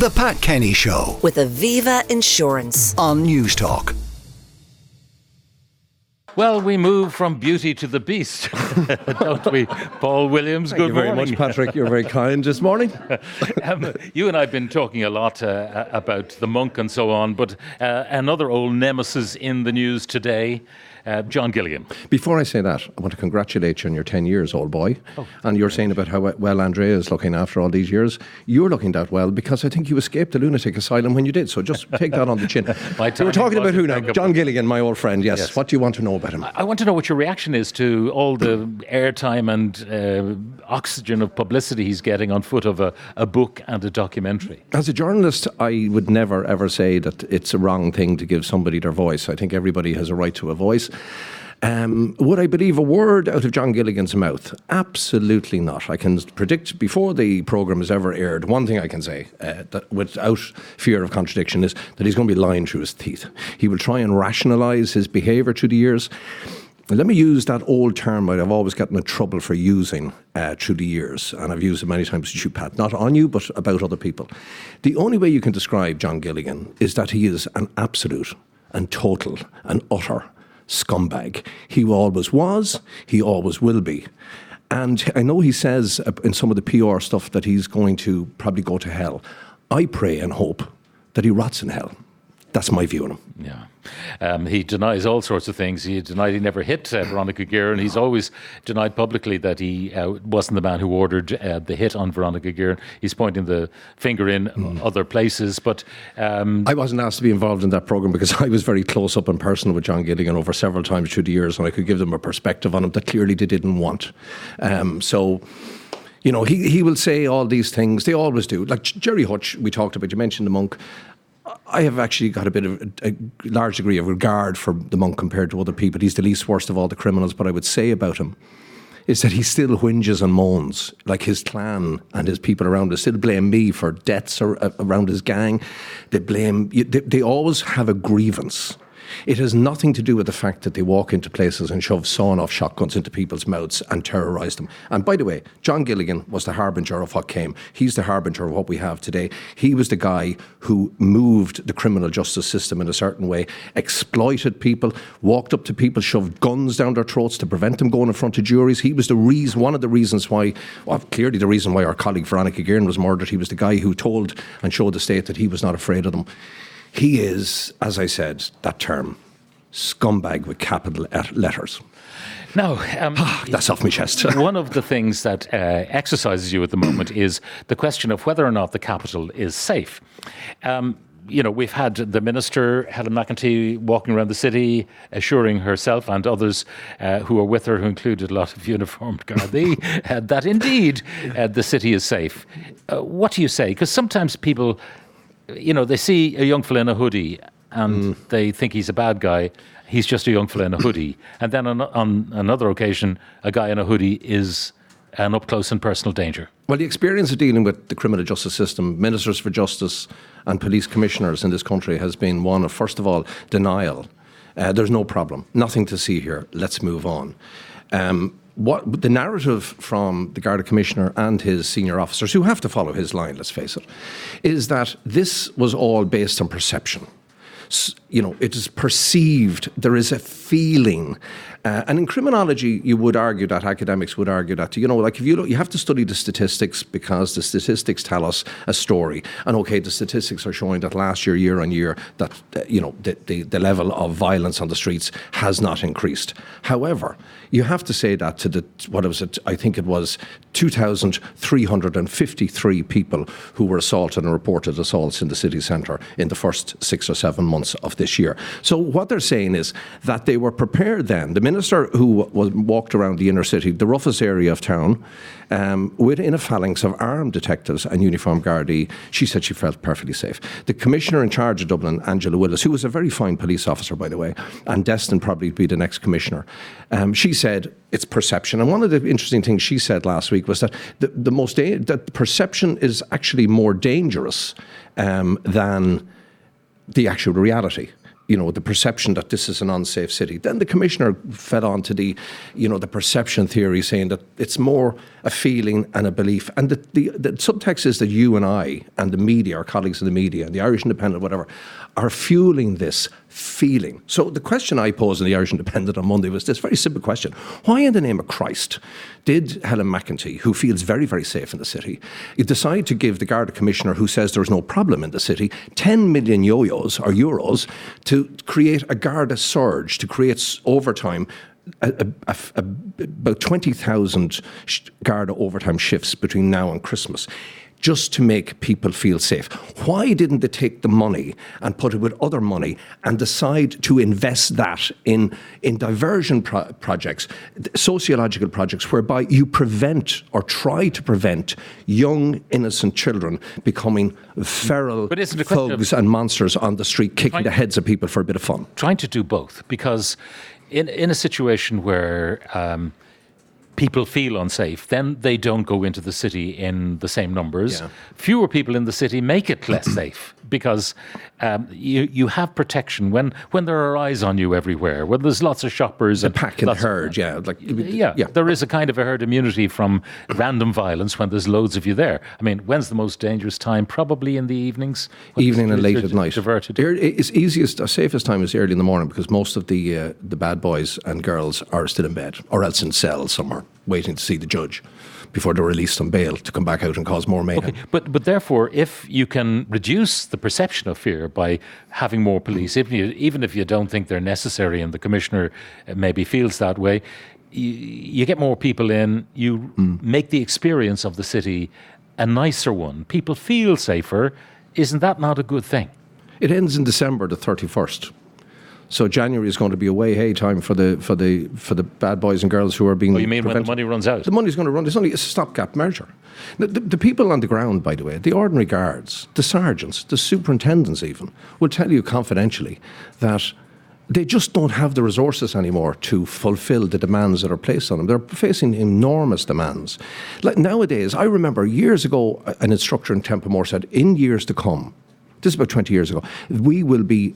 The Pat Kenny Show with Aviva Insurance on News Talk. Well, we move from beauty to the beast, don't we, Paul Williams? Thank you very much, Patrick. You're very kind this morning. You and I have been talking a lot about the monk and so on, but another old nemesis in the news today, John Gilligan. Before I say that, I want to congratulate you on your 10 years, old boy. Oh, and you're saying about how well Andrea is looking after all these years. You're looking that well because I think you escaped the lunatic asylum when you did. So just take that on the chin. So we're talking about who now? John Gilligan, my old friend. Yes. What do you want to know about him? I want to know what your reaction is to all the airtime and oxygen of publicity he's getting on foot of a book and a documentary. As a journalist, I would never, ever say that it's a wrong thing to give somebody their voice. I think everybody has a right to a voice. Would I believe a word out of John Gilligan's mouth? Absolutely not. I can predict before the programme is ever aired, one thing I can say that without fear of contradiction is that he's going to be lying through his teeth. He will try and rationalise his behaviour through the years. Let me use that old term I've always gotten in trouble for using through the years, and I've used it many times to you, Pat, not on you, but about other people. The only way you can describe John Gilligan is that he is an absolute and total and utter scumbag. He always was, he always will be. And I know he says in some of the PR stuff that he's going to probably go to hell. I pray and hope that he rots in hell. That's my view on him. Yeah. He denies all sorts of things. He denied he never hit Veronica Guerin. He's always denied publicly that he wasn't the man who ordered the hit on Veronica Guerin. He's pointing the finger in other places. But I wasn't asked to be involved in that programme because I was very close up and personal with John Gilligan over several times through the years, and I could give them a perspective on him that clearly they didn't want. So... You know, he will say all these things. They always do. Like Gerry Hutch, we talked about. You mentioned the monk. I have actually got a bit of a large degree of regard for the monk compared to other people. He's the least worst of all the criminals. But I would say about him is that he still whinges and moans. Like his clan and his people around him still blame me for deaths around his gang. They always have a grievance. It has nothing to do with the fact that they walk into places and shove sawn-off shotguns into people's mouths and terrorise them. And by the way, John Gilligan was the harbinger of what came. He's the harbinger of what we have today. He was the guy who moved the criminal justice system in a certain way, exploited people, walked up to people, shoved guns down their throats to prevent them going in front of juries. He was the reason, one of the reasons why, clearly the reason why our colleague Veronica Guerin was murdered. He was the guy who told and showed the state that he was not afraid of them. He is, as I said, that term, scumbag with capital letters. Now, that's off my chest. One of the things that exercises you at the moment is the question of whether or not the capital is safe. You know, we've had the minister, Helen McEntee, walking around the city, assuring herself and others who are with her, who included a lot of uniformed Gardaí, that indeed the city is safe. What do you say? Because sometimes people... You know, they see a young fella in a hoodie and they think he's a bad guy. He's just a young fella in a hoodie. And then on another occasion, a guy in a hoodie is an up-close and personal danger. Well, the experience of dealing with the criminal justice system, ministers for justice and police commissioners in this country has been one of, first of all, denial. There's no problem. Nothing to see here. Let's move on. What the narrative from the Garda Commissioner and his senior officers, who have to follow his line, let's face it, is that this was all based on perception. You know, it is perceived, there is a feeling. And in criminology, you would argue that, academics would argue that, you know, like if you look, you have to study the statistics because the statistics tell us a story. And okay, the statistics are showing that last year on year, that, you know, the level of violence on the streets has not increased. However, you have to say that to the, what was it? I think it was 2,353 people who were assaulted and reported assaults in the city centre in the first 6 or 7 months of this year. So what they're saying is that they were prepared then. The minister who walked around the inner city, the roughest area of town, within a phalanx of armed detectives and uniformed Gardaí, she said she felt perfectly safe. The commissioner in charge of Dublin, Angela Willis, who was a very fine police officer, by the way, and destined probably to be the next commissioner, she said it's perception. And one of the interesting things she said last week was that the perception is actually more dangerous than the actual reality. you know, the perception that this is an unsafe city. Then the commissioner fed on to the, you know, the perception theory, saying that it's more a feeling and a belief. And the subtext is that you and I and the media, our colleagues in the media, and the Irish Independent, whatever, are fueling this feeling. So the question I posed in the Irish Independent on Monday was this very simple question. Why in the name of Christ did Helen McEntee, who feels very, very safe in the city, decide to give the Garda Commissioner, who says there's no problem in the city, 10 million yo-yos or euros to create a Garda surge, to create overtime, about 20,000 Garda overtime shifts between now and Christmas, just to make people feel safe? Why didn't they take the money and put it with other money and decide to invest that in diversion projects, sociological projects, whereby you prevent or try to prevent young, innocent children becoming feral thugs and monsters on the street, kicking the heads of people for a bit of fun? Trying to do both, because in a situation where people feel unsafe, then they don't go into the city in the same numbers. Yeah. Fewer people in the city make it less safe, because you have protection when there are eyes on you everywhere, when there's lots of shoppers. The pack and herd, There is a kind of a herd immunity from random violence when there's loads of you there. I mean, when's the most dangerous time? Probably in the evenings. Evening and late at night. Diverted. It's easiest, safest time is early in the morning, because most of the bad boys and girls are still in bed or else in cells somewhere, waiting to see the judge before they're released on bail to come back out and cause more mayhem. Okay, but therefore, if you can reduce the perception of fear by having more police, even if you don't think they're necessary, and the commissioner maybe feels that way, you get more people in, you make the experience of the city a nicer one. People feel safer. Isn't that not a good thing? It ends in December the 31st. So January is going to be a way hay time for the bad boys and girls who are being. Oh, you mean prevented. When the money runs out? The money's going to run. It's only a stopgap measure. The people on the ground, by the way, the ordinary guards, the sergeants, the superintendents, even, will tell you confidentially that they just don't have the resources anymore to fulfil the demands that are placed on them. They're facing enormous demands. Like nowadays, I remember years ago, an instructor in Templemore said, "In years to come." This is about 20 years ago. We will be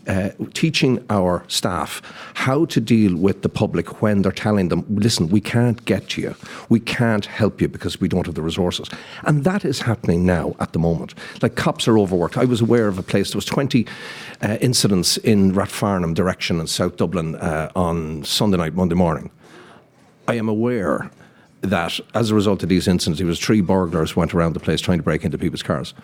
teaching our staff how to deal with the public when they're telling them, listen, we can't get to you. We can't help you because we don't have the resources. And that is happening now at the moment. Like, cops are overworked. I was aware of a place, there was 20 incidents in Rathfarnham direction in South Dublin on Sunday night, Monday morning. I am aware that as a result of these incidents, it was 3 burglars went around the place trying to break into people's cars.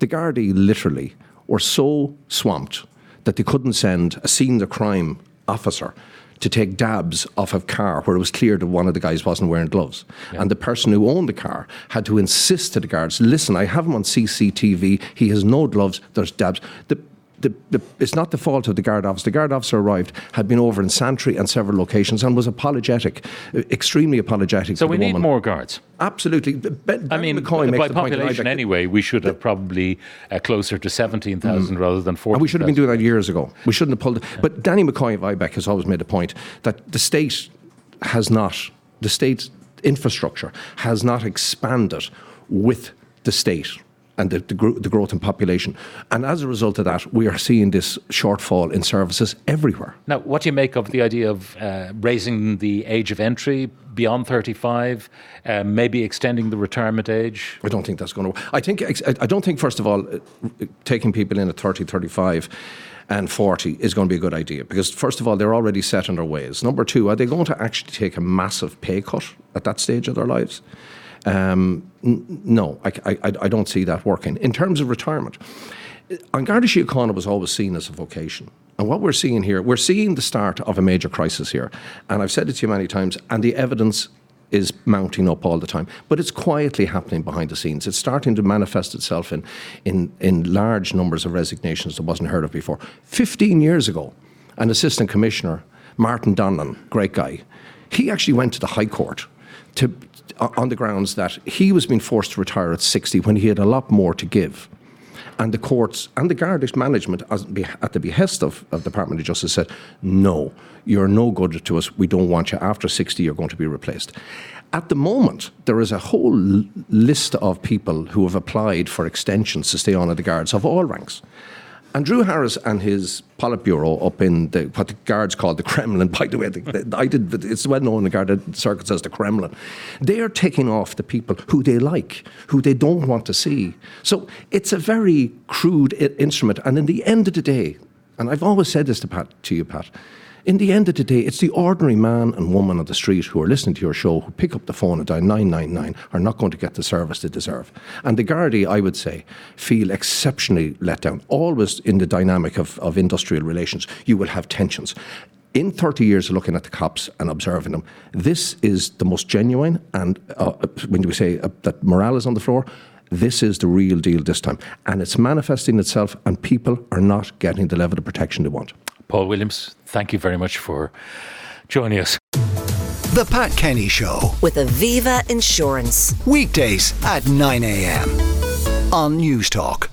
The Gardaí literally were so swamped that they couldn't send a scene of crime officer to take dabs off a car where it was clear that one of the guys wasn't wearing gloves. Yeah. And the person who owned the car had to insist to the guards, listen, I have him on CCTV, he has no gloves, there's dabs. It's not the fault of the guard officer. The guard officer arrived, had been over in Santry and several locations, and was apologetic, extremely apologetic. So we need more guards. Absolutely. McCoy by population anyway, we should have probably closer to 17,000 rather than 40,000. And we should have been doing that years ago. We shouldn't have pulled it. Yeah. But Danny McCoy of IBEC has always made a point that the state infrastructure has not expanded with the state and the growth in population. And as a result of that, we are seeing this shortfall in services everywhere. Now, what do you make of the idea of raising the age of entry beyond 35, maybe extending the retirement age? I don't think that's going to work. I don't think, first of all, taking people in at 30, 35 and 40 is going to be a good idea, because, first of all, they're already set in their ways. Number two, are they going to actually take a massive pay cut at that stage of their lives? No, I don't see that working. In terms of retirement, An Garda Síochána was always seen as a vocation. And what we're seeing here, we're seeing the start of a major crisis here. And I've said it to you many times, and the evidence is mounting up all the time. But it's quietly happening behind the scenes. It's starting to manifest itself in large numbers of resignations that wasn't heard of before. 15 years ago, an assistant commissioner, Martin Donlan, great guy, he actually went to the High Court on the grounds that he was being forced to retire at 60 when he had a lot more to give. And the courts and the Gardaí management, at the behest of the Department of Justice, said, no, you're no good to us. We don't want you. After 60, you're going to be replaced. At the moment, there is a whole list of people who have applied for extensions to stay on at the Gardaí of all ranks. And Drew Harris and his Politburo up in the, what the guards call the Kremlin, by the way, it's well known in the Garda circuits as the Kremlin. They are taking off the people who they like, who they don't want to see. So it's a very crude instrument. And in the end of the day, and I've always said this to you, Pat, in the end of the day, it's the ordinary man and woman on the street who are listening to your show, who pick up the phone and dial 999, are not going to get the service they deserve. And the Gardaí, I would say, feel exceptionally let down. Always in the dynamic of industrial relations, you will have tensions. In 30 years of looking at the cops and observing them, this is the most genuine, and when we say that morale is on the floor, this is the real deal this time. And it's manifesting itself, and people are not getting the level of protection they want. Paul Williams, thank you very much for joining us. The Pat Kenny Show with Aviva Insurance. Weekdays at 9 a.m. on News Talk.